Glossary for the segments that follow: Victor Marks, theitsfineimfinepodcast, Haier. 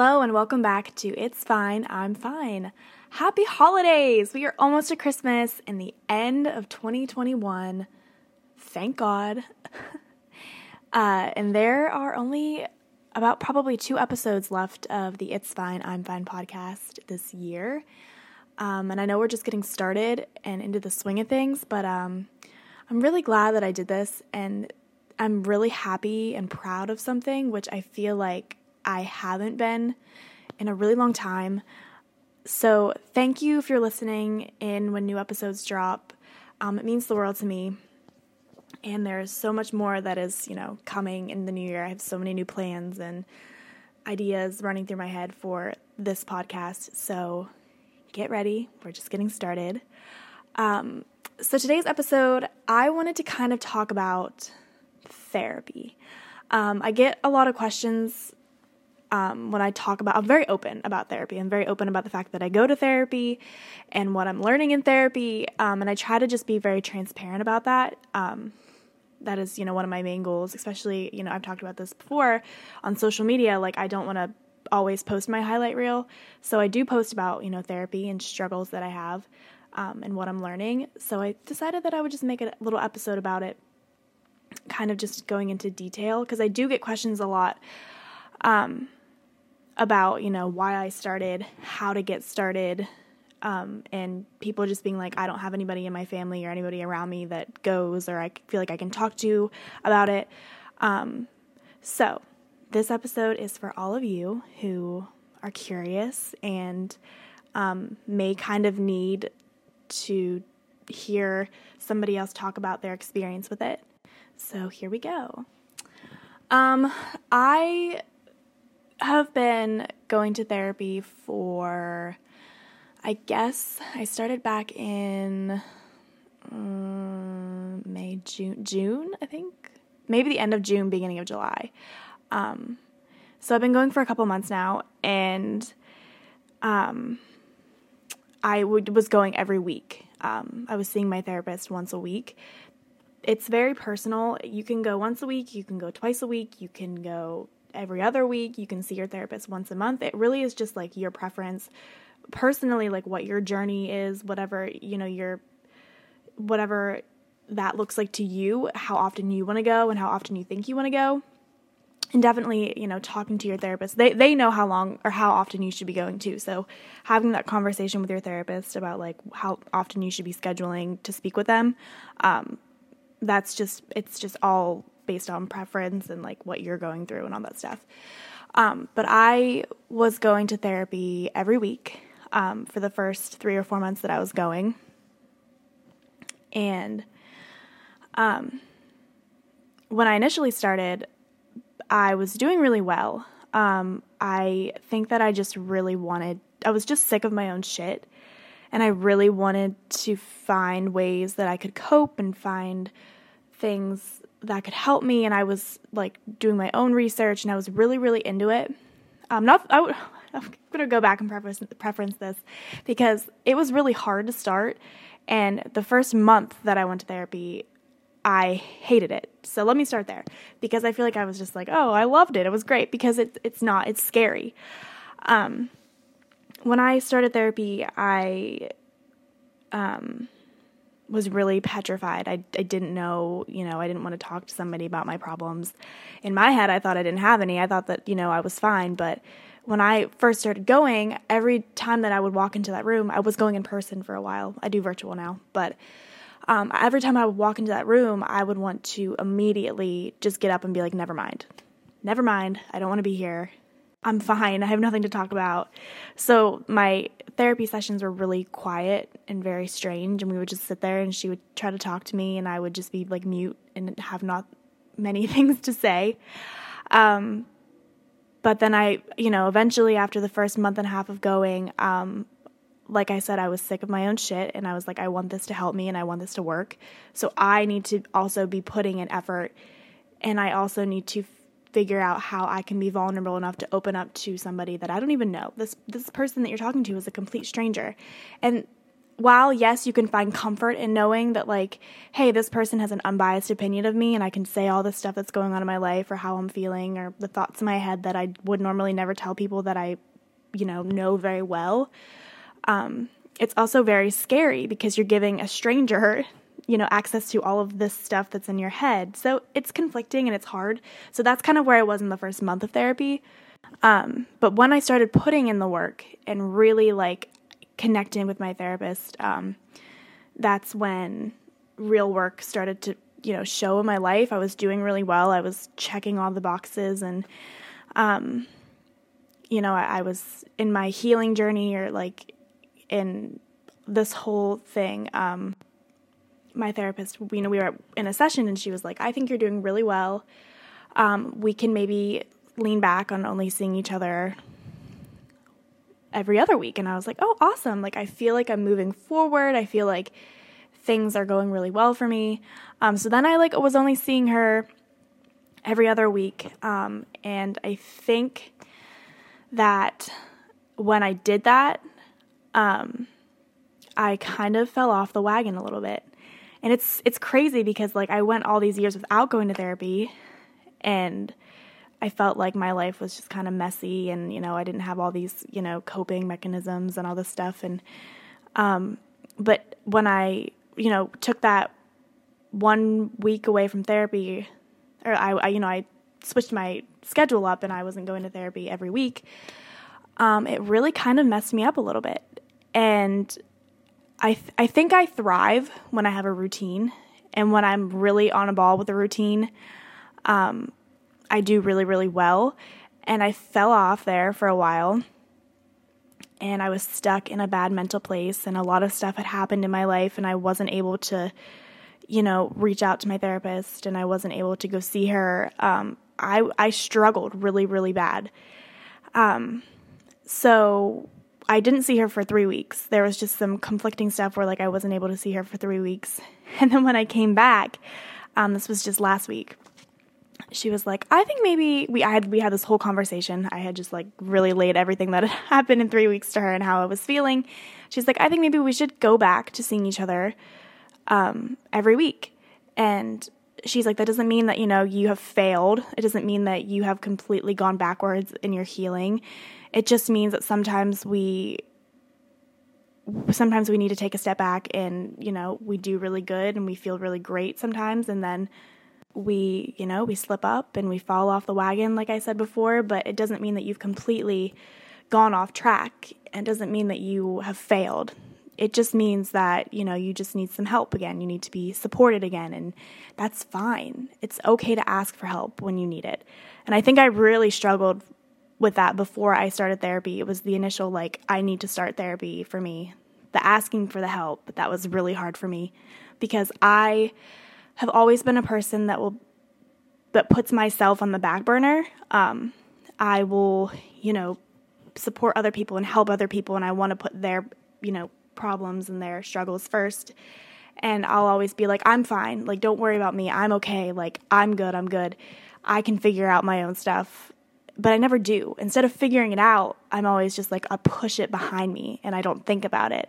Hello and welcome back to It's Fine, I'm Fine. Happy holidays! We are almost at Christmas and the end of 2021. Thank God. And there are only about probably 2 episodes left of the It's Fine, I'm Fine podcast this year. And I know we're just getting started and into the swing of things, but I'm really glad that I did this, and I'm really happy and proud of something, which I feel like I haven't been in a really long time. So thank you if you're listening in when new episodes drop. It means the world to me. And there's so much more that is, coming in the new year. I have so many new plans and ideas running through my head for this podcast. So get ready. We're just getting started. So today's episode, I wanted to kind of talk about therapy. I get a lot of questions when I talk about, I'm very open about therapy. I'm very open about the fact that I go to therapy and what I'm learning in therapy. And I try to just be very transparent about that. That is, one of my main goals, especially, I've talked about this before on social media. Like, I don't want to always post my highlight reel. So I do post about, therapy and struggles that I have, and what I'm learning. So I decided that I would just make a little episode about it, kind of just going into detail, because I do get questions a lot about, why I started, how to get started, and people just being like, I don't have anybody in my family or anybody around me that goes, or I feel like I can talk to about it. So this episode is for all of you who are curious and may kind of need to hear somebody else talk about their experience with it. So here we go. I have been going to therapy for, I started back in June, I think, maybe the end of June, beginning of July. So I've been going for a couple months now, and was going every week. I was seeing my therapist once a week. It's very personal. You can go once a week, you can go twice a week, you can go every other week, you can see your therapist once a month. It really is just like your preference personally, like what your journey is, whatever, whatever that looks like to you, how often you want to go and how often you think you want to go. And definitely, talking to your therapist, they know how long or how often you should be going to. So having that conversation with your therapist about like how often you should be scheduling to speak with them, it's just all based on preference and like what you're going through and all that stuff. But I was going to therapy every week, for the first 3 or 4 months that I was going. And, when I initially started, I was doing really well. I think that I just really I was just sick of my own shit. And I really wanted to find ways that I could cope and find things that could help me. And I was like doing my own research, and I was really, really into it. I'm going to go back and preference this, because it was really hard to start. And the first month that I went to therapy, I hated it. So let me start there, because I feel like I was just like, oh, I loved it. It was great, because it's scary. When I started therapy, I was really petrified. I didn't know, I didn't want to talk to somebody about my problems. In my head, I thought I didn't have any. I thought that, I was fine. But when I first started going, every time that I would walk into that room, I was going in person for a while. I do virtual now. But every time I would walk into that room, I would want to immediately just get up and be like, never mind. Never mind. I don't want to be here. I'm fine. I have nothing to talk about. So my therapy sessions were really quiet and very strange. And we would just sit there, and she would try to talk to me, and I would just be like mute and have not many things to say. But then I, eventually after the first month and a half of going, like I said, I was sick of my own shit, and I was like, I want this to help me and I want this to work. So I need to also be putting in effort, and I also need to figure out how I can be vulnerable enough to open up to somebody that I don't even know. This person that you're talking to is a complete stranger. And while, yes, you can find comfort in knowing that, like, hey, this person has an unbiased opinion of me and I can say all this stuff that's going on in my life or how I'm feeling or the thoughts in my head that I would normally never tell people that I, you know very well, it's also very scary because you're giving a stranger, access to all of this stuff that's in your head. So it's conflicting and it's hard. So that's kind of where I was in the first month of therapy. But when I started putting in the work and really, like, connecting with my therapist, that's when real work started to, show in my life. I was doing really well. I was checking all the boxes and, I was in my healing journey or, like, in this whole thing. My therapist, we were in a session and she was like, I think you're doing really well. We can maybe lean back on only seeing each other every other week. And I was like, oh, awesome. Like, I feel like I'm moving forward. I feel like things are going really well for me. So then I was only seeing her every other week. And I think that when I did that, I kind of fell off the wagon a little bit. And it's crazy because, like, I went all these years without going to therapy and I felt like my life was just kind of messy and, I didn't have all these, coping mechanisms and all this stuff. And, but when I, took that 1 week away from therapy, or I switched my schedule up and I wasn't going to therapy every week, it really kind of messed me up a little bit. And I think I thrive when I have a routine and when I'm really on a ball with a routine, I do really, really well, and I fell off there for a while, and I was stuck in a bad mental place, and a lot of stuff had happened in my life, and I wasn't able to, reach out to my therapist, and I wasn't able to go see her. I struggled really, really bad, so I didn't see her for 3 weeks. There was just some conflicting stuff where, I wasn't able to see her for 3 weeks, and then when I came back, this was just last week, she was like, I think maybe we had this whole conversation. I had just really laid everything that had happened in 3 weeks to her and how I was feeling. She's like, I think maybe we should go back to seeing each other, every week. And she's like, that doesn't mean that, you have failed. It doesn't mean that you have completely gone backwards in your healing. It just means that sometimes we need to take a step back and, we do really good and we feel really great sometimes. And then we, we slip up and we fall off the wagon, like I said before, but it doesn't mean that you've completely gone off track and doesn't mean that you have failed. It just means that, you just need some help again. You need to be supported again, and that's fine. It's okay to ask for help when you need it. And I think I really struggled with that before I started therapy. It was the initial, I need to start therapy for me. The asking for the help, that was really hard for me because I have always been a person that puts myself on the back burner. I will, support other people and help other people, and I want to put their, problems and their struggles first. And I'll always be like, I'm fine. Don't worry about me. I'm okay. I'm good. I can figure out my own stuff. But I never do. Instead of figuring it out, I'm always just I push it behind me and I don't think about it.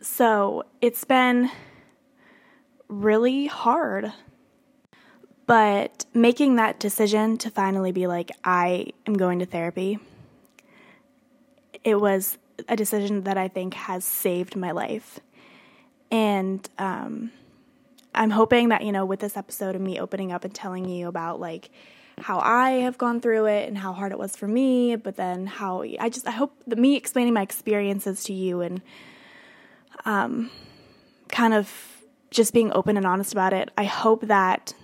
So it's been really hard, but making that decision to finally be I am going to therapy, it was a decision that I think has saved my life. And I'm hoping that, with this episode of me opening up and telling you about how I have gone through it and how hard it was for me, but then how I hope that me explaining my experiences to you and kind of just being open and honest about it, I hope that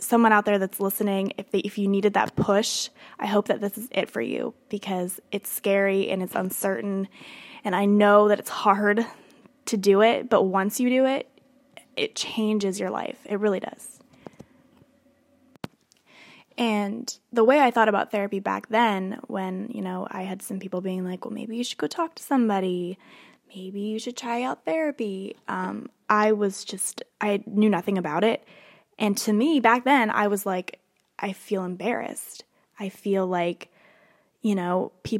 someone out there that's listening, if you needed that push, I hope that this is it for you, because it's scary and it's uncertain, and I know that it's hard to do it, but once you do it, it changes your life. It really does. And the way I thought about therapy back then, when, I had some people being like, well, maybe you should go talk to somebody. Maybe you should try out therapy. I knew nothing about it. And to me, back then, I was I feel embarrassed. I feel people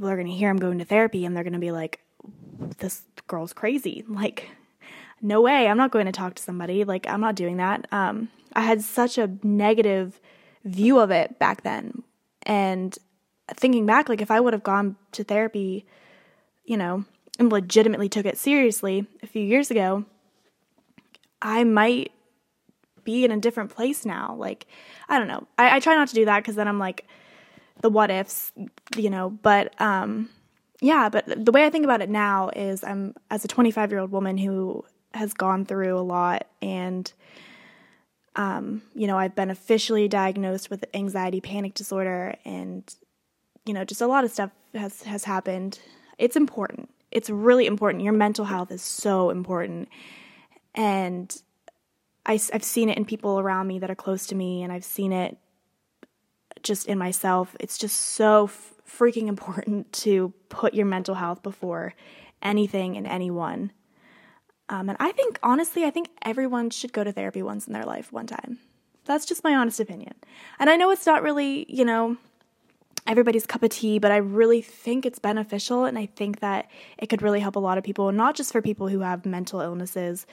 are going to hear I'm going to therapy and they're going to be like, this girl's crazy. Like, no way. I'm not going to talk to somebody. Like, I'm not doing that. I had such a negative view of it back then. And thinking back, like, if I would have gone to therapy, you know, and legitimately took it seriously a few years ago, I might be in a different place now. Like, I don't know. I try not to do that because then I'm like the what ifs, you know, but yeah, but the way I think about it now is I'm as a 25-year-old woman who has gone through a lot and, you know, I've been officially diagnosed with anxiety, panic disorder, and, you know, just a lot of stuff has happened. It's important. It's really important. Your mental health is so important. And I've seen it in people around me that are close to me, and I've seen it just in myself. It's just so freaking important to put your mental health before anything and anyone. And I think, honestly, I think everyone should go to therapy once in their life, one time. That's just my honest opinion. And I know it's not really, you know, everybody's cup of tea, but I really think it's beneficial, and I think that it could really help a lot of people, and not just for people who have mental illnesses.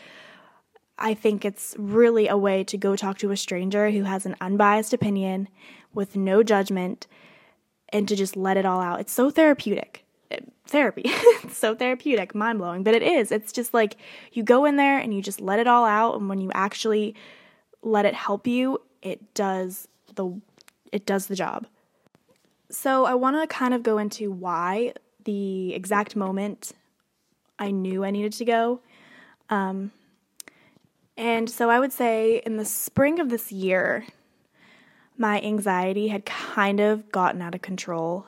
I think it's really a way to go talk to a stranger who has an unbiased opinion with no judgment and to just let it all out. It's so therapeutic. Therapy. It's so therapeutic, mind-blowing, but it is. It's just like you go in there and you just let it all out, and when you actually let it help you, it does the job. So I want to kind of go into why the exact moment I knew I needed to go. And so I would say in the spring of this year, my anxiety had kind of gotten out of control.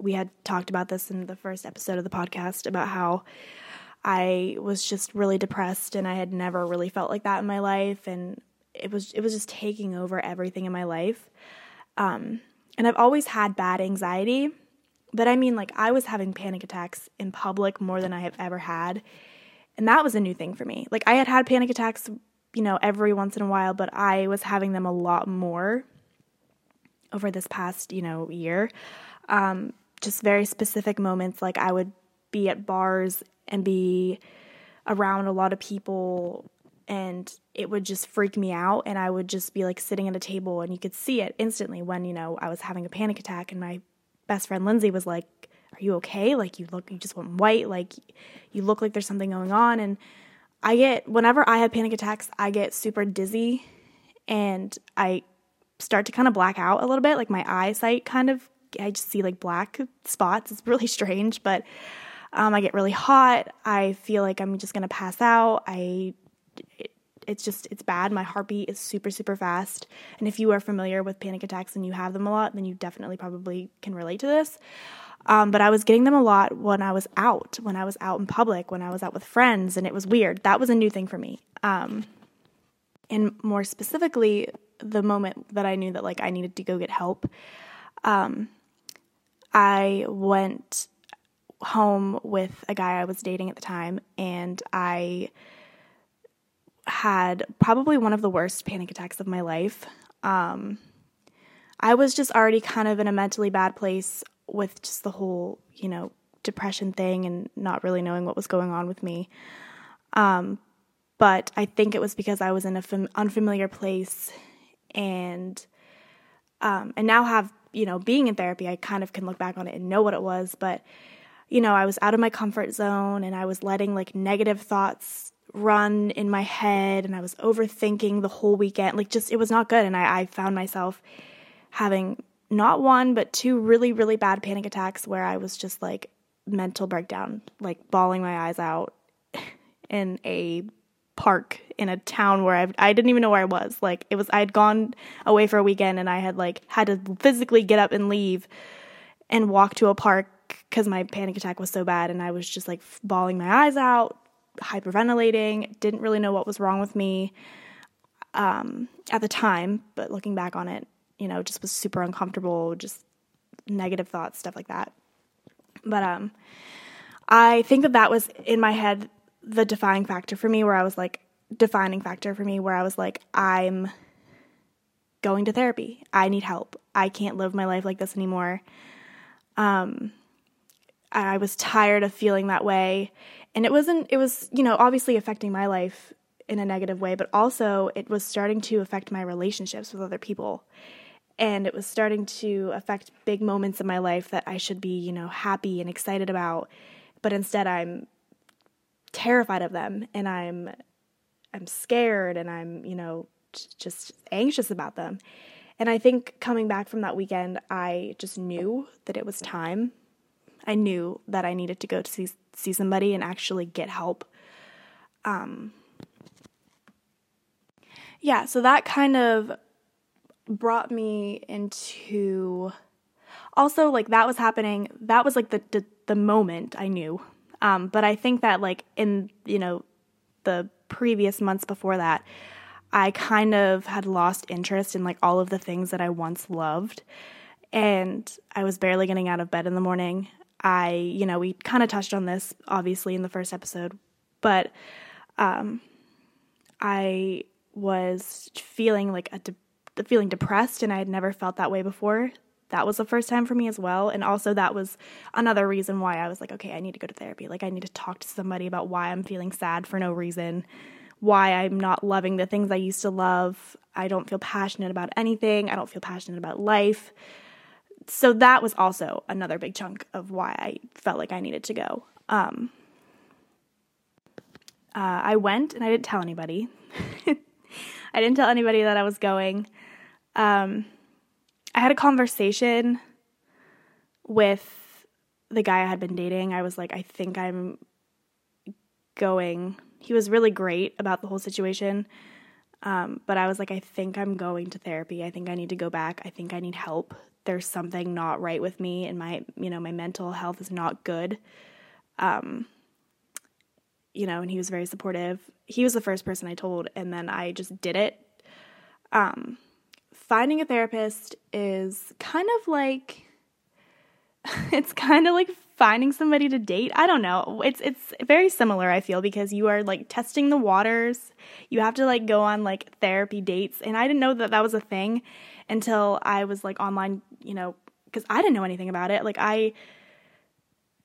We had talked about this in the first episode of the podcast about how I was just really depressed and I had never really felt like that in my life. And it was just taking over everything in my life. And I've always had bad anxiety, but I mean, like, I was having panic attacks in public more than I have ever had. And that was a new thing for me. Like, I had had panic attacks, you know, every once in a while, but I was having them a lot more over this past, you know, year. Just very specific moments. Like, I would be at bars and be around a lot of people, and it would just freak me out, and I would just be, like, sitting at a table, and you could see it instantly when, you know, I was having a panic attack, and my best friend Lindsay was like, "Are you okay? Like, you just went white. Like, you look like there's something going on." And whenever I have panic attacks, I get super dizzy and I start to kind of black out a little bit. Like, my eyesight I just see like black spots. It's really strange, but I get really hot. I feel like I'm just going to pass out. It's bad. My heartbeat is super, super fast. And if you are familiar with panic attacks and you have them a lot, then you definitely probably can relate to this. But I was getting them a lot when I was out in public, when I was out with friends, and it was weird. That was a new thing for me. And more specifically, the moment that I knew that, like, I needed to go get help, I went home with a guy I was dating at the time, and I had probably one of the worst panic attacks of my life. I was just already kind of in a mentally bad place with just the whole, you know, depression thing and not really knowing what was going on with me. But I think it was because I was in an unfamiliar place, and now have, you know, being in therapy, I kind of can look back on it and know what it was. But, you know, I was out of my comfort zone, and I was letting, like, negative thoughts run in my head, and I was overthinking the whole weekend. Like, just, it was not good. And I found myself having not one, but two really, really bad panic attacks where I was just, like, mental breakdown, like bawling my eyes out in a park in a town where I didn't even know where I was. Like, it was, I had gone away for a weekend, and I had, like, had to physically get up and leave and walk to a park because my panic attack was so bad, and I was just, like, bawling my eyes out, hyperventilating, didn't really know what was wrong with me at the time, but looking back on it, you know, just was super uncomfortable, just negative thoughts, stuff like that. But I think that was in my head the defining factor for me, where I was like, I'm going to therapy. I need help. I can't live my life like this anymore. I was tired of feeling that way. And it was, you know, obviously affecting my life in a negative way, but also it was starting to affect my relationships with other people. And it was starting to affect big moments in my life that I should be, you know, happy and excited about. But instead I'm terrified of them, and I'm scared, and I'm, you know, just anxious about them. And I think coming back from that weekend, I just knew that it was time. I knew that I needed to go to see somebody and actually get help. Yeah, so that kind of brought me into, also, like, that was happening. That was, like, the moment I knew. But I think that, like, in, you know, the previous months before that, I kind of had lost interest in, like, all of the things that I once loved. And I was barely getting out of bed in the morning. You know, we kind of touched on this, obviously, in the first episode. But I was feeling, like, feeling depressed, and I had never felt that way before. That was the first time for me as well. And also that was another reason why I was like, okay, I need to go to therapy. Like, I need to talk to somebody about why I'm feeling sad for no reason, why I'm not loving the things I used to love. I don't feel passionate about anything. I don't feel passionate about life. So that was also another big chunk of why I felt like I needed to go. I went, and I didn't tell anybody. I didn't tell anybody that I was going. I had a conversation with the guy I had been dating. I was like, I think I'm going. He was really great about the whole situation. But I was like, I think I'm going to therapy. I think I need to go back. I think I need help. There's something not right with me, and my, you know, my mental health is not good. You know, and he was very supportive. He was the first person I told, and then I just did it. Finding a therapist is kind of like, it's kind of like finding somebody to date. I don't know. It's very similar, I feel, because you are, like, testing the waters. You have to, like, go on, like, therapy dates. And I didn't know that that was a thing until I was, like, online, you know, because I didn't know anything about it. Like, I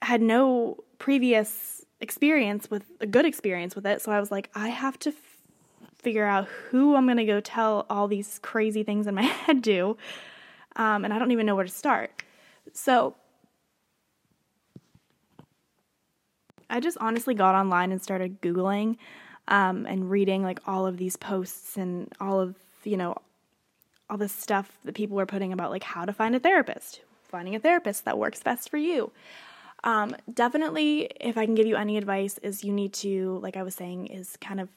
had no previous experience with it. So I was like, I have to figure out who I'm going to go tell all these crazy things in my head to. And I don't even know where to start. So I just honestly got online and started Googling and reading, like, all of these posts and all of, you know, all this stuff that people were putting about, like, how to find a therapist, finding a therapist that works best for you. Definitely, if I can give you any advice, is you need to, like I was saying, is kind of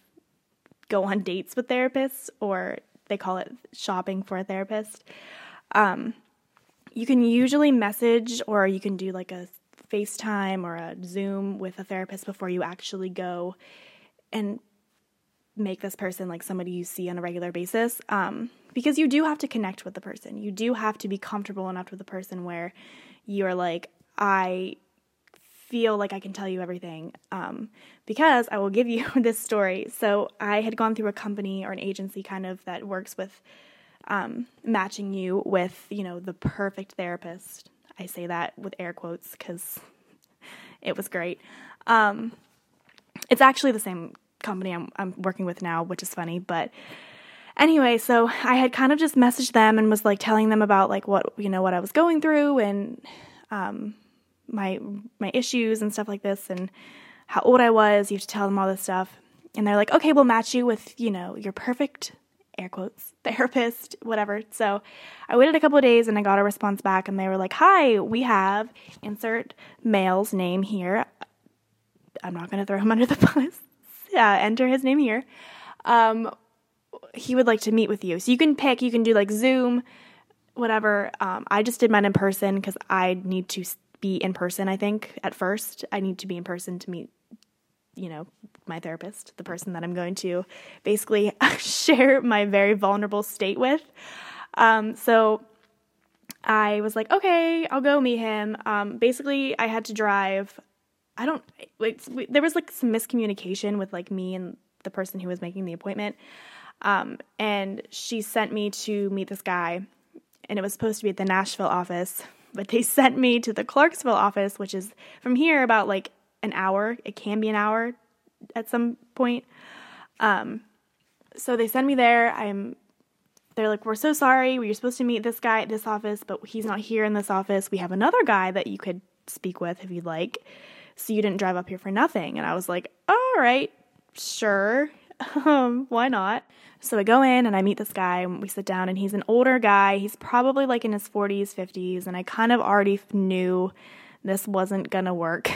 go on dates with therapists, or they call it shopping for a therapist. You can usually message, or you can do, like, a FaceTime or a Zoom with a therapist before you actually go and make this person, like, somebody you see on a regular basis, because you do have to connect with the person. You do have to be comfortable enough with the person where you're like, I feel like I can tell you everything, because I will give you this story. So I had gone through a company or an agency kind of that works with matching you with, you know, the perfect therapist. I say that with air quotes because it was great. It's actually the same company I'm working with now, which is funny, but anyway, so I had kind of just messaged them and was, like, telling them about, like, what, you know, what I was going through, and my issues and stuff like this, and how old I was. You have to tell them all this stuff, and they're like, okay, we'll match you with, you know, your perfect, air quotes, therapist, whatever. So I waited a couple of days, and I got a response back, and they were like, hi, we have insert male's name here. I'm not going to throw him under the bus. Enter his name here. He would like to meet with you. So you can pick, you can do, like, Zoom, whatever. I just did mine in person because I need to be in person, I think, at first. I need to be in person to meet, you know, my therapist, the person that I'm going to basically share my very vulnerable state with. So I was like, okay, I'll go meet him. Basically, I had to drive. There was, like, some miscommunication with, like, me and the person who was making the appointment. And she sent me to meet this guy, and it was supposed to be at the Nashville office. but they sent me to the Clarksville office, which is from here about like an hour. It can be an hour at some point. So they send me there. They're like, we're so sorry. We were supposed to meet this guy at this office, but he's not here in this office. We have another guy that you could speak with if you'd like. So you didn't drive up here for nothing. And I was like, all right, sure. Why not? So I go in and I meet this guy and we sit down, and he's an older guy. He's probably like in his 40s, 50s. And I kind of already knew this wasn't going to work.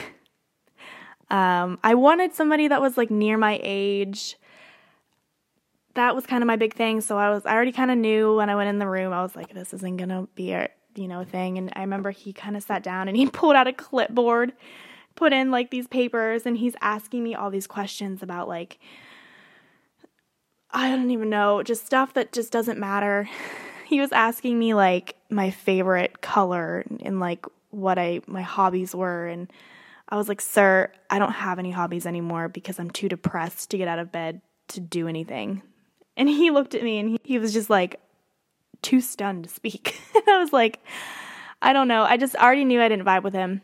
I wanted somebody that was like near my age. That was kind of my big thing. So I already kind of knew when I went in the room, I was like, this isn't going to be a, thing. And I remember he kind of sat down and he pulled out a clipboard, put in like these papers, and he's asking me all these questions about like, I don't even know, just stuff that just doesn't matter. He was asking me like my favorite color and like what my hobbies were. And I was like, sir, I don't have any hobbies anymore because I'm too depressed to get out of bed to do anything. And he looked at me and he was just like too stunned to speak. And I was like, I don't know. I just already knew I didn't vibe with him.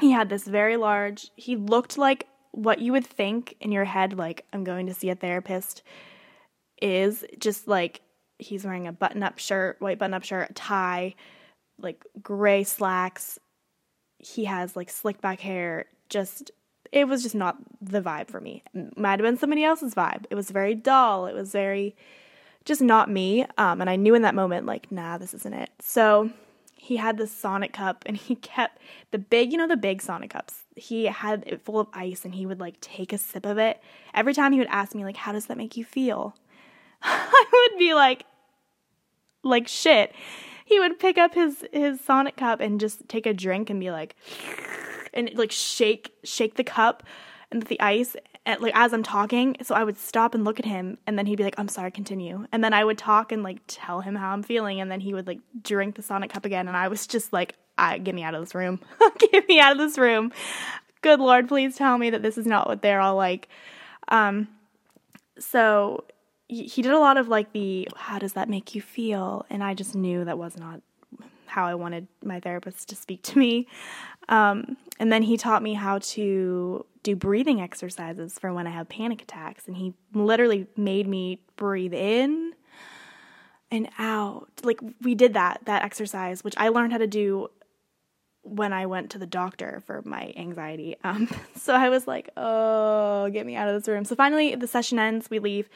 He had this very large, he looked like what you would think in your head, like I'm going to see a therapist is, just like he's wearing a button-up shirt, white button-up shirt, a tie, like gray slacks. He has like slick back hair. It was just not the vibe for me. It might have been somebody else's vibe. It was very dull. It was very just not me. And I knew in that moment, like, nah, this isn't it. So he had this Sonic cup, and he kept the big Sonic cups. He had it full of ice, and he would like take a sip of it. Every time he would ask me like, how does that make you feel? I would be like shit. He would pick up his Sonic cup and just take a drink and be like, and like shake the cup and the ice and like as I'm talking. So I would stop and look at him, and then he'd be like, I'm sorry, continue. And then I would talk and like tell him how I'm feeling, and then he would like drink the Sonic cup again. And I was just like, get me out of this room. Get me out of this room. Good Lord, please tell me that this is not what they're all like. So he did a lot of like the, how does that make you feel? And I just knew that was not how I wanted my therapist to speak to me. And then he taught me how to do breathing exercises for when I have panic attacks. And he literally made me breathe in and out. Like we did that exercise, which I learned how to do when I went to the doctor for my anxiety. So I was like, oh, get me out of this room. So finally the session ends, we leave.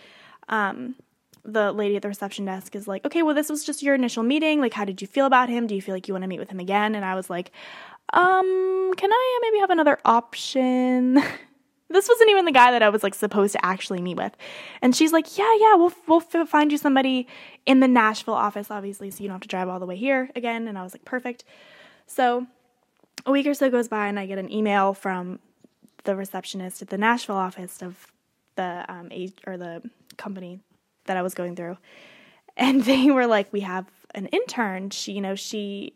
The lady at the reception desk is like, okay, well, this was just your initial meeting. Like, how did you feel about him? Do you feel like you want to meet with him again? And I was like, can I maybe have another option? This wasn't even the guy that I was like supposed to actually meet with. And she's like, yeah, we'll find you somebody in the Nashville office, obviously, so you don't have to drive all the way here again. And I was like, perfect. So a week or so goes by, and I get an email from the receptionist at the Nashville office of the the company that I was going through. And they were like, we have an intern. The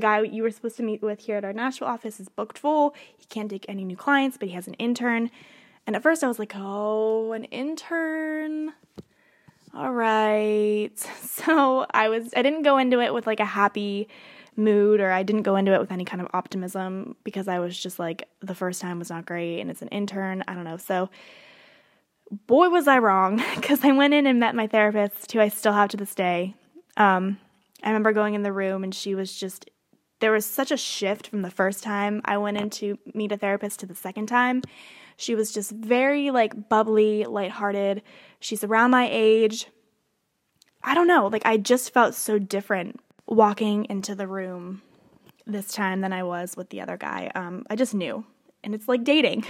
guy you were supposed to meet with here at our Nashville office is booked full. He can't take any new clients, but he has an intern. And at first I was like, oh, an intern. All right. So I didn't go into it with like a happy mood, or I didn't go into it with any kind of optimism, because I was just like, the first time was not great, and it's an intern. I don't know. So boy, was I wrong, because I went in and met my therapist, who I still have to this day. I remember going in the room, and she was just, there was such a shift from the first time I went in to meet a therapist to the second time. She was just very, like, bubbly, lighthearted. She's around my age. I don't know. Like, I just felt so different walking into the room this time than I was with the other guy. I just knew. And it's like dating.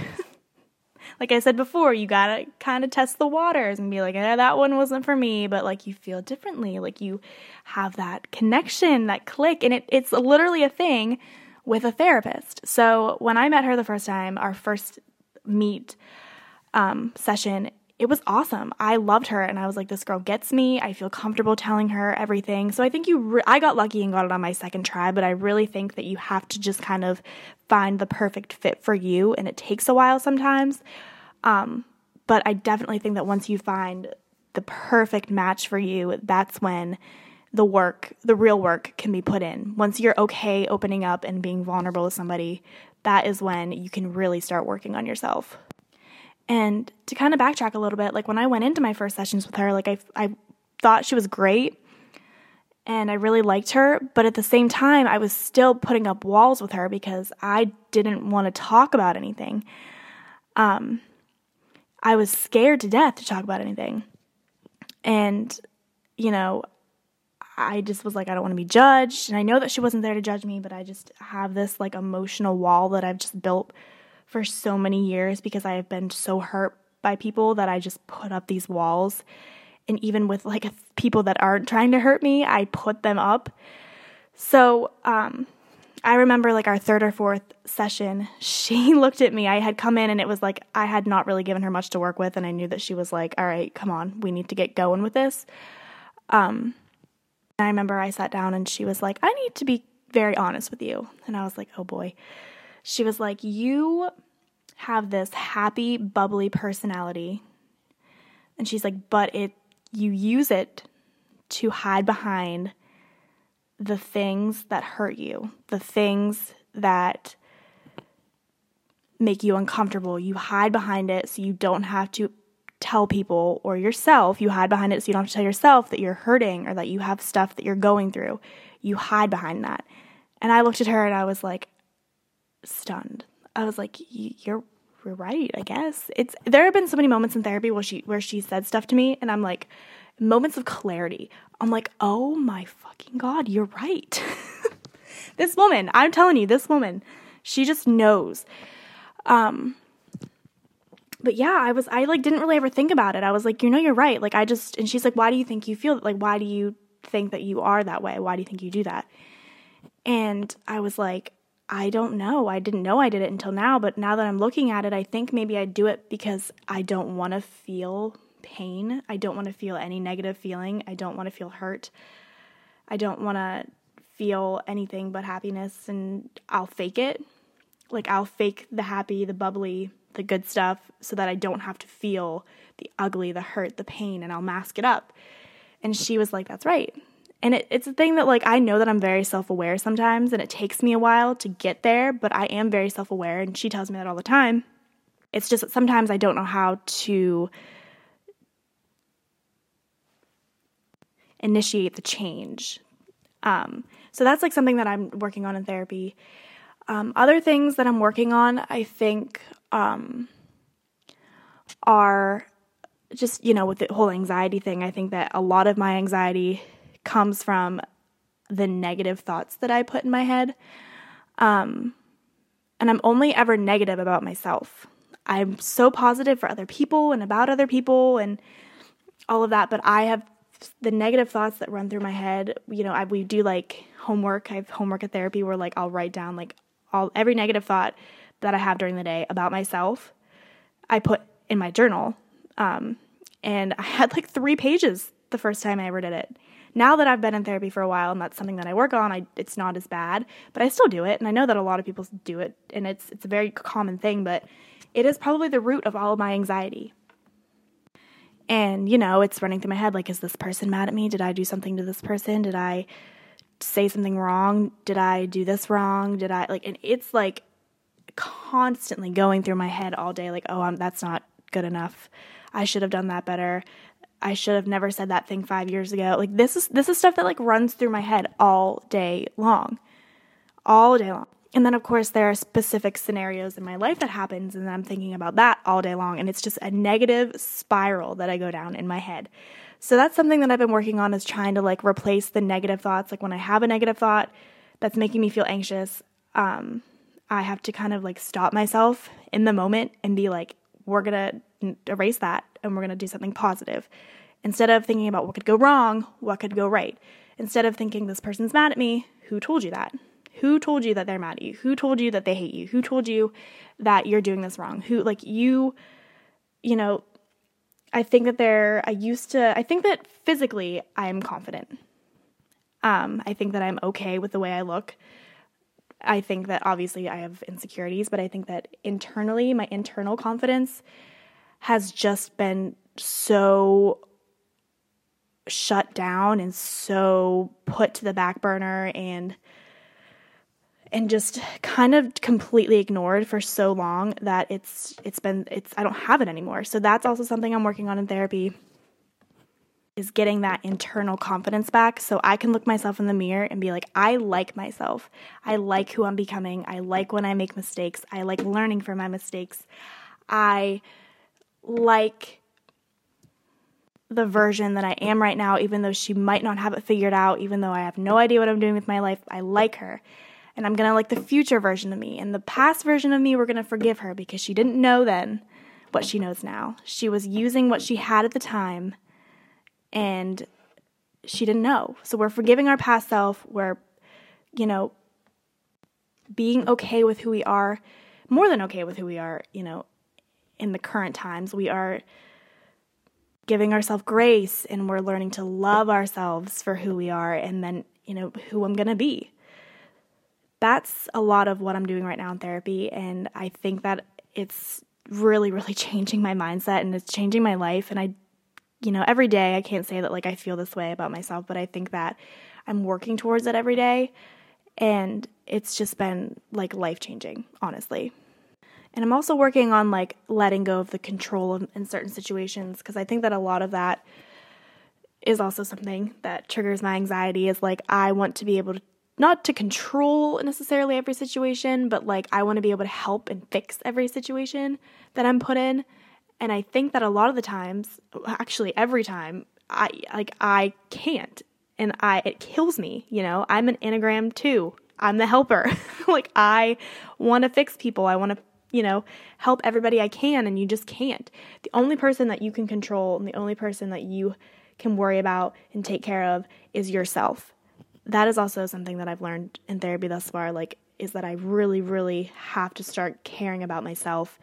Like I said before, you gotta kind of test the waters and be like, that one wasn't for me, but like you feel differently, like you have that connection, that click, and it's literally a thing with a therapist. So when I met her the first time, our first meet session, it was awesome. I loved her, and I was like, this girl gets me. I feel comfortable telling her everything. So I think I got lucky and got it on my second try, but I really think that you have to just kind of find the perfect fit for you, and it takes a while sometimes. But I definitely think that once you find the perfect match for you, that's when the work, the real work can be put in. Once you're okay opening up and being vulnerable with somebody, that is when you can really start working on yourself. And to kind of backtrack a little bit, like when I went into my first sessions with her, like I thought she was great and I really liked her, but at the same time, I was still putting up walls with her because I didn't want to talk about anything. I was scared to death to talk about anything. And, you know, I just was like, I don't want to be judged. And I know that she wasn't there to judge me, but I just have this like emotional wall that I've just built for so many years because I have been so hurt by people that I just put up these walls. And even with like people that aren't trying to hurt me, I put them up. So I remember like our third or fourth session, she looked at me. I had come in and it was like I had not really given her much to work with. And I knew that she was like, all right, come on, we need to get going with this. I remember I sat down and she was like, I need to be very honest with you. And I was like, oh boy. She was like, you have this happy, bubbly personality. And she's like, but you use it to hide behind the things that hurt you, the things that make you uncomfortable. You hide behind it so you don't have to tell people or yourself. You hide behind it so you don't have to tell yourself that you're hurting or that you have stuff that you're going through. You hide behind that. And I looked at her and I was like stunned. I was like, you're right, I guess. There have been so many moments in therapy where she said stuff to me and I'm like, moments of clarity. I'm like, oh my fucking God, you're right. This woman, I'm telling you, this woman, she just knows. But yeah, I didn't really ever think about it. I was like, you know, you're right. Like and she's like, why do you think you feel that? Like, why do you think that you are that way? Why do you think you do that? And I was like, I don't know. I didn't know I did it until now. But now that I'm looking at it, I think maybe I do it because I don't want to feel pain. I don't want to feel any negative feeling. I don't want to feel hurt. I don't want to feel anything but happiness, and I'll fake it. Like I'll fake the happy, the bubbly, the good stuff so that I don't have to feel the ugly, the hurt, the pain, and I'll mask it up. And she was like, that's right. And it's a thing that like I know that I'm very self-aware sometimes and it takes me a while to get there, but I am very self-aware and she tells me that all the time. It's just that sometimes I don't know how to initiate the change. So that's like something that I'm working on in therapy. Other things that I'm working on, I think, are just, you know, with the whole anxiety thing, I think that a lot of my anxiety comes from the negative thoughts that I put in my head. And I'm only ever negative about myself. I'm so positive for other people and about other people and all of that, but I have the negative thoughts that run through my head. You know, we do like homework. I have homework at therapy where like I'll write down like every negative thought that I have during the day about myself, I put in my journal. And I had like 3 pages the first time I ever did it. Now that I've been in therapy for a while and that's something that I work on, it's not as bad, but I still do it. And I know that a lot of people do it and it's a very common thing, but it is probably the root of all of my anxiety. And, you know, it's running through my head like, is this person mad at me? Did I do something to this person? Did I say something wrong? Did I do this wrong? And it's like constantly going through my head all day like, oh, that's not good enough. I should have done that better. I should have never said that thing 5 years ago. Like this is stuff that like runs through my head all day long, all day long. And then of course there are specific scenarios in my life that happens and I'm thinking about that all day long. And it's just a negative spiral that I go down in my head. So that's something that I've been working on is trying to like replace the negative thoughts. Like when I have a negative thought that's making me feel anxious, I have to kind of like stop myself in the moment and be like, we're going to erase that and we're going to do something positive. Instead of thinking about what could go wrong, what could go right. Instead of thinking this person's mad at me, who told you that? Who told you that they're mad at you? Who told you that they hate you? Who told you that you're doing this wrong? Who, like you know, I think that physically I am confident. I think that I'm okay with the way I look. I think that obviously I have insecurities, but I think that internally, my internal confidence has just been so shut down and so put to the back burner and just kind of completely ignored for so long that it's I don't have it anymore. So that's also something I'm working on in therapy, is getting that internal confidence back so I can look myself in the mirror and be like, I like myself. I like who I'm becoming. I like when I make mistakes. I like learning from my mistakes. I like the version that I am right now, even though she might not have it figured out, even though I have no idea what I'm doing with my life. I like her. And I'm going to like the future version of me. And the past version of me, we're going to forgive her because she didn't know then what she knows now. She was using what she had at the time and she didn't know. So we're forgiving our past self. We're, being okay with who we are, more than okay with who we are, in the current times. We are giving ourselves grace and we're learning to love ourselves for who we are and then, who I'm going to be. That's a lot of what I'm doing right now in therapy, and I think that it's really, really changing my mindset, and it's changing my life, and I, every day I can't say that like I feel this way about myself, but I think that I'm working towards it every day, and it's just been like life-changing, honestly. And I'm also working on like letting go of the control in certain situations, because I think that a lot of that is also something that triggers my anxiety, is like I want to be able to, not to control necessarily every situation, but like I want to be able to help and fix every situation that I'm put in. And I think that a lot of the times, actually every time, I can't, and it kills me. I'm an Enneagram 2. I'm the helper. Like I want to fix people. I want to, help everybody I can, and you just can't. The only person that you can control and the only person that you can worry about and take care of is yourself. That is also something that I've learned in therapy thus far, like, is that I really, really have to start caring about myself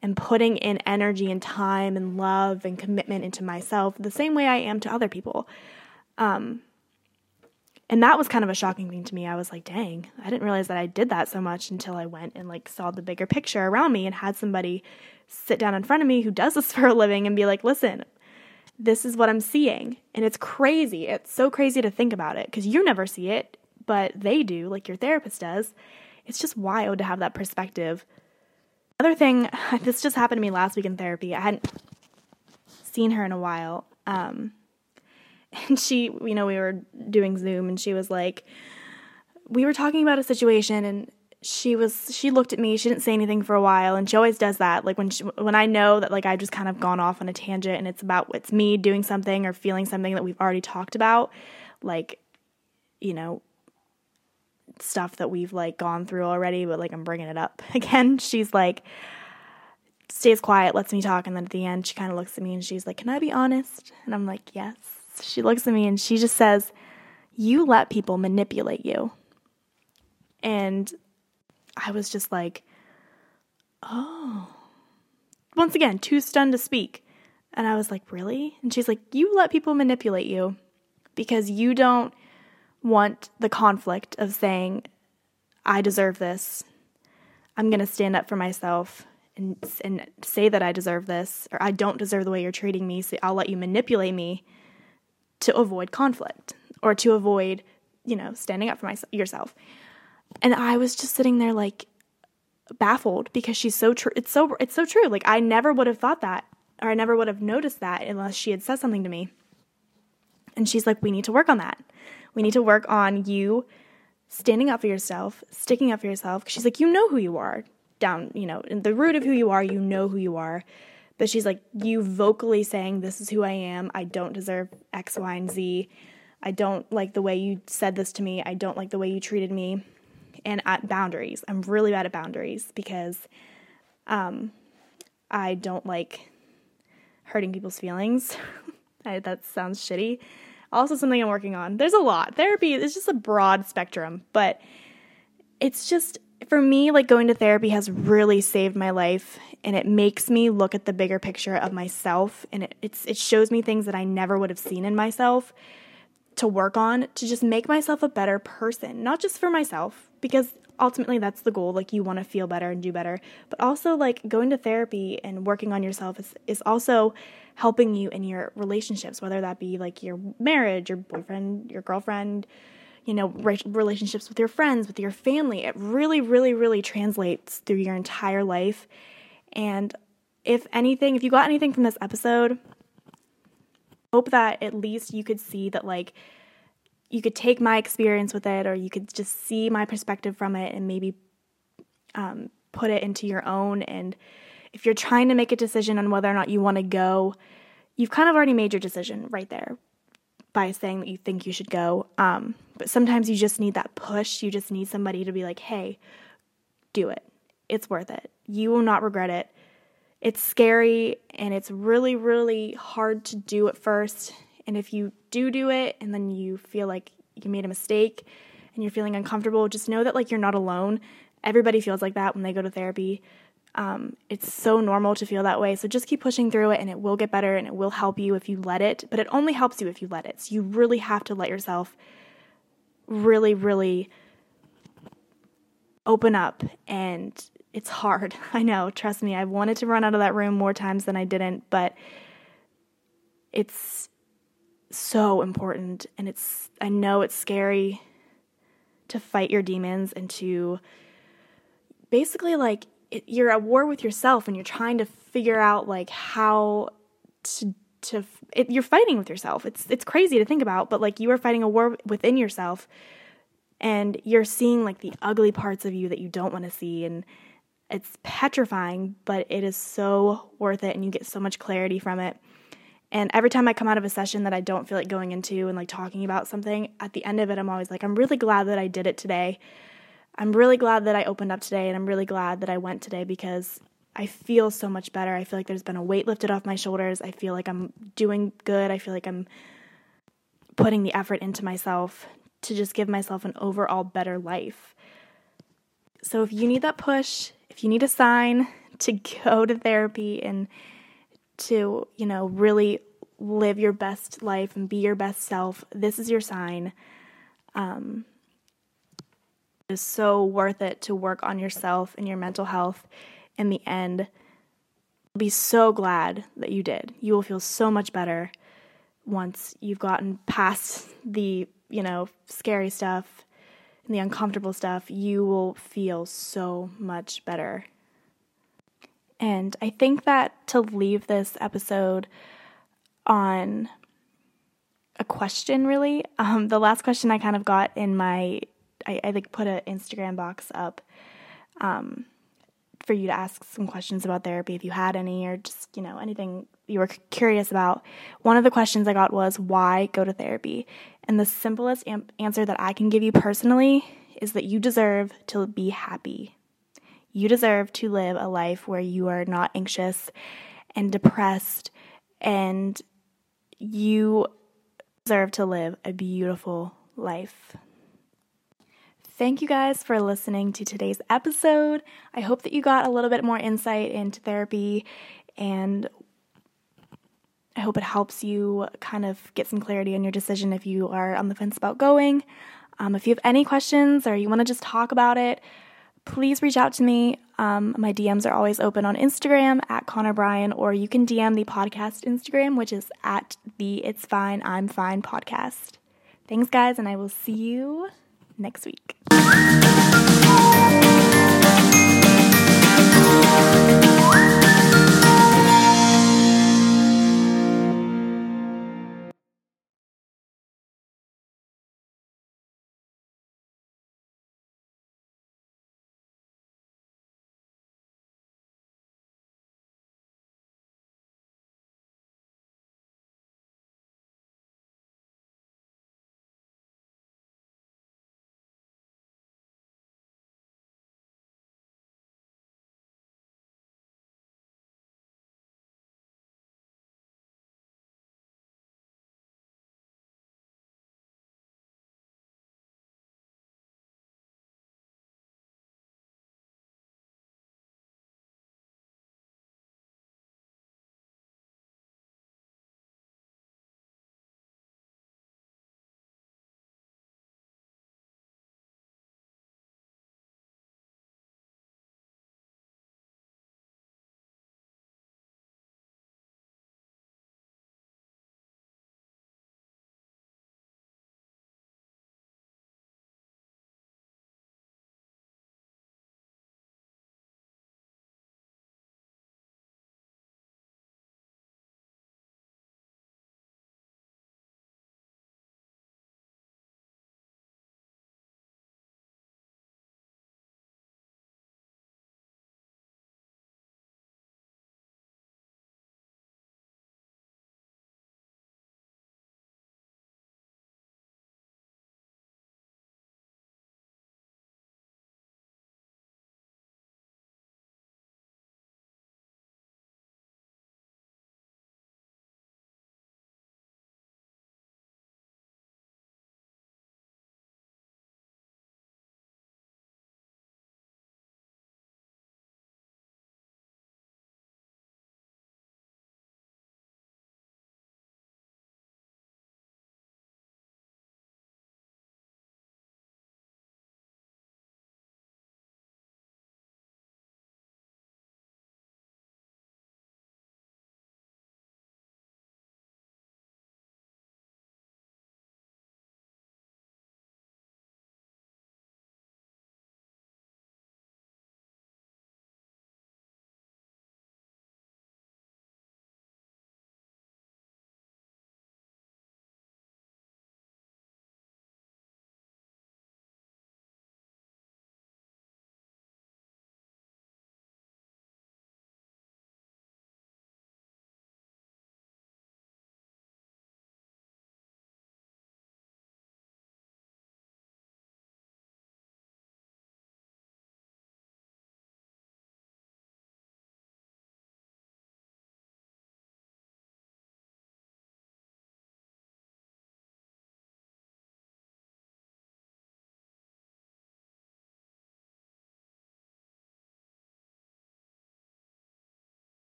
and putting in energy and time and love and commitment into myself the same way I am to other people. And that was kind of a shocking thing to me. I was like, dang, I didn't realize that I did that so much until I went and like saw the bigger picture around me and had somebody sit down in front of me who does this for a living and be like, listen, this is what I'm seeing. And it's crazy. It's so crazy to think about it because you never see it, but they do, like your therapist does. It's just wild to have that perspective. Another thing, this just happened to me last week in therapy. I hadn't seen her in a while. And she, we were doing Zoom and she was like, we were talking about a situation and she looked at me, she didn't say anything for a while, and she always does that, like when I know that like I've just kind of gone off on a tangent and it's me doing something or feeling something that we've already talked about, like, stuff that we've like gone through already, but like I'm bringing it up again. She's like, stays quiet, lets me talk, and then at the end she kind of looks at me and she's like, can I be honest? And I'm like, yes. She looks at me and she just says, you let people manipulate you. And I was just like, oh, once again, too stunned to speak. And I was like, really? And she's like, you let people manipulate you because you don't want the conflict of saying, I deserve this. I'm going to stand up for myself and say that I deserve this, or I don't deserve the way you're treating me, so I'll let you manipulate me to avoid conflict or to avoid, standing up for yourself. And I was just sitting there like baffled because she's so true. It's so true. Like I never would have thought that, or I never would have noticed that unless she had said something to me. And she's like, we need to work on that. We need to work on you standing up for yourself, sticking up for yourself. She's like, you know who you are down, in the root of who you are, you know who you are. But she's like, you vocally saying, this is who I am. I don't deserve X, Y, and Z. I don't like the way you said this to me. I don't like the way you treated me. And at boundaries. I'm really bad at boundaries because I don't like hurting people's feelings. That sounds shitty. Also something I'm working on. There's a lot. Therapy is just a broad spectrum, but it's just, for me, like going to therapy has really saved my life, and it makes me look at the bigger picture of myself, and it shows me things that I never would have seen in myself to work on, to just make myself a better person, not just for myself, because ultimately that's the goal. Like, you want to feel better and do better, but also like going to therapy and working on yourself is also helping you in your relationships, whether that be like your marriage, your boyfriend, your girlfriend, you know, relationships with your friends, with your family. It really, really, really translates through your entire life. And if anything, if you got anything from this episode, hope that at least you could see that, like, you could take my experience with it, or you could just see my perspective from it and maybe put it into your own. And if you're trying to make a decision on whether or not you want to go, you've kind of already made your decision right there by saying that you think you should go. But sometimes you just need that push. You just need somebody to be like, hey, do it. It's worth it. You will not regret it. It's scary, and it's really, really hard to do at first. And if you do it, and then you feel like you made a mistake and you're feeling uncomfortable, just know that, like, you're not alone. Everybody feels like that when they go to therapy. It's so normal to feel that way. So just keep pushing through it, and it will get better, and it will help you if you let it, but it only helps you if you let it. So you really have to let yourself really, really open up, and it's hard. I know, trust me. I wanted to run out of that room more times than I didn't, but it's so important, and I know it's scary to fight your demons and to basically, like, you're at war with yourself, and you're trying to figure out, like, how to you're fighting with yourself. It's crazy to think about, but, like, you are fighting a war within yourself, and you're seeing, like, the ugly parts of you that you don't want to see, and it's petrifying, but it is so worth it, and you get so much clarity from it. And every time I come out of a session that I don't feel like going into and, like, talking about something, at the end of it, I'm always like, I'm really glad that I did it today. I'm really glad that I opened up today, and I'm really glad that I went today, because I feel so much better. I feel like there's been a weight lifted off my shoulders. I feel like I'm doing good. I feel like I'm putting the effort into myself to just give myself an overall better life. So if you need that push, if you need a sign to go to therapy and to, you know, really live your best life and be your best self, this is your sign. It is so worth it to work on yourself and your mental health in the end. You'll be so glad that you did. You will feel so much better once you've gotten past the, you know, scary stuff and the uncomfortable stuff. You will feel so much better. And I think that to leave this episode on a question, really, the last question I kind of got in my I like put an Instagram box up for you to ask some questions about therapy if you had any, or just, you know, anything you were curious about. One of the questions I got was, why go to therapy? And the simplest answer that I can give you personally is that you deserve to be happy. You deserve to live a life where you are not anxious and depressed, and you deserve to live a beautiful life. Thank you guys for listening to today's episode. I hope that you got a little bit more insight into therapy, and I hope it helps you kind of get some clarity on your decision if you are on the fence about going. If you have any questions or you want to just talk about it, please reach out to me. My DMs are always open on Instagram @ConnorBryan, or you can DM the podcast Instagram, which is @theitsfineimfinepodcast. Thanks, guys, and I will see you next week.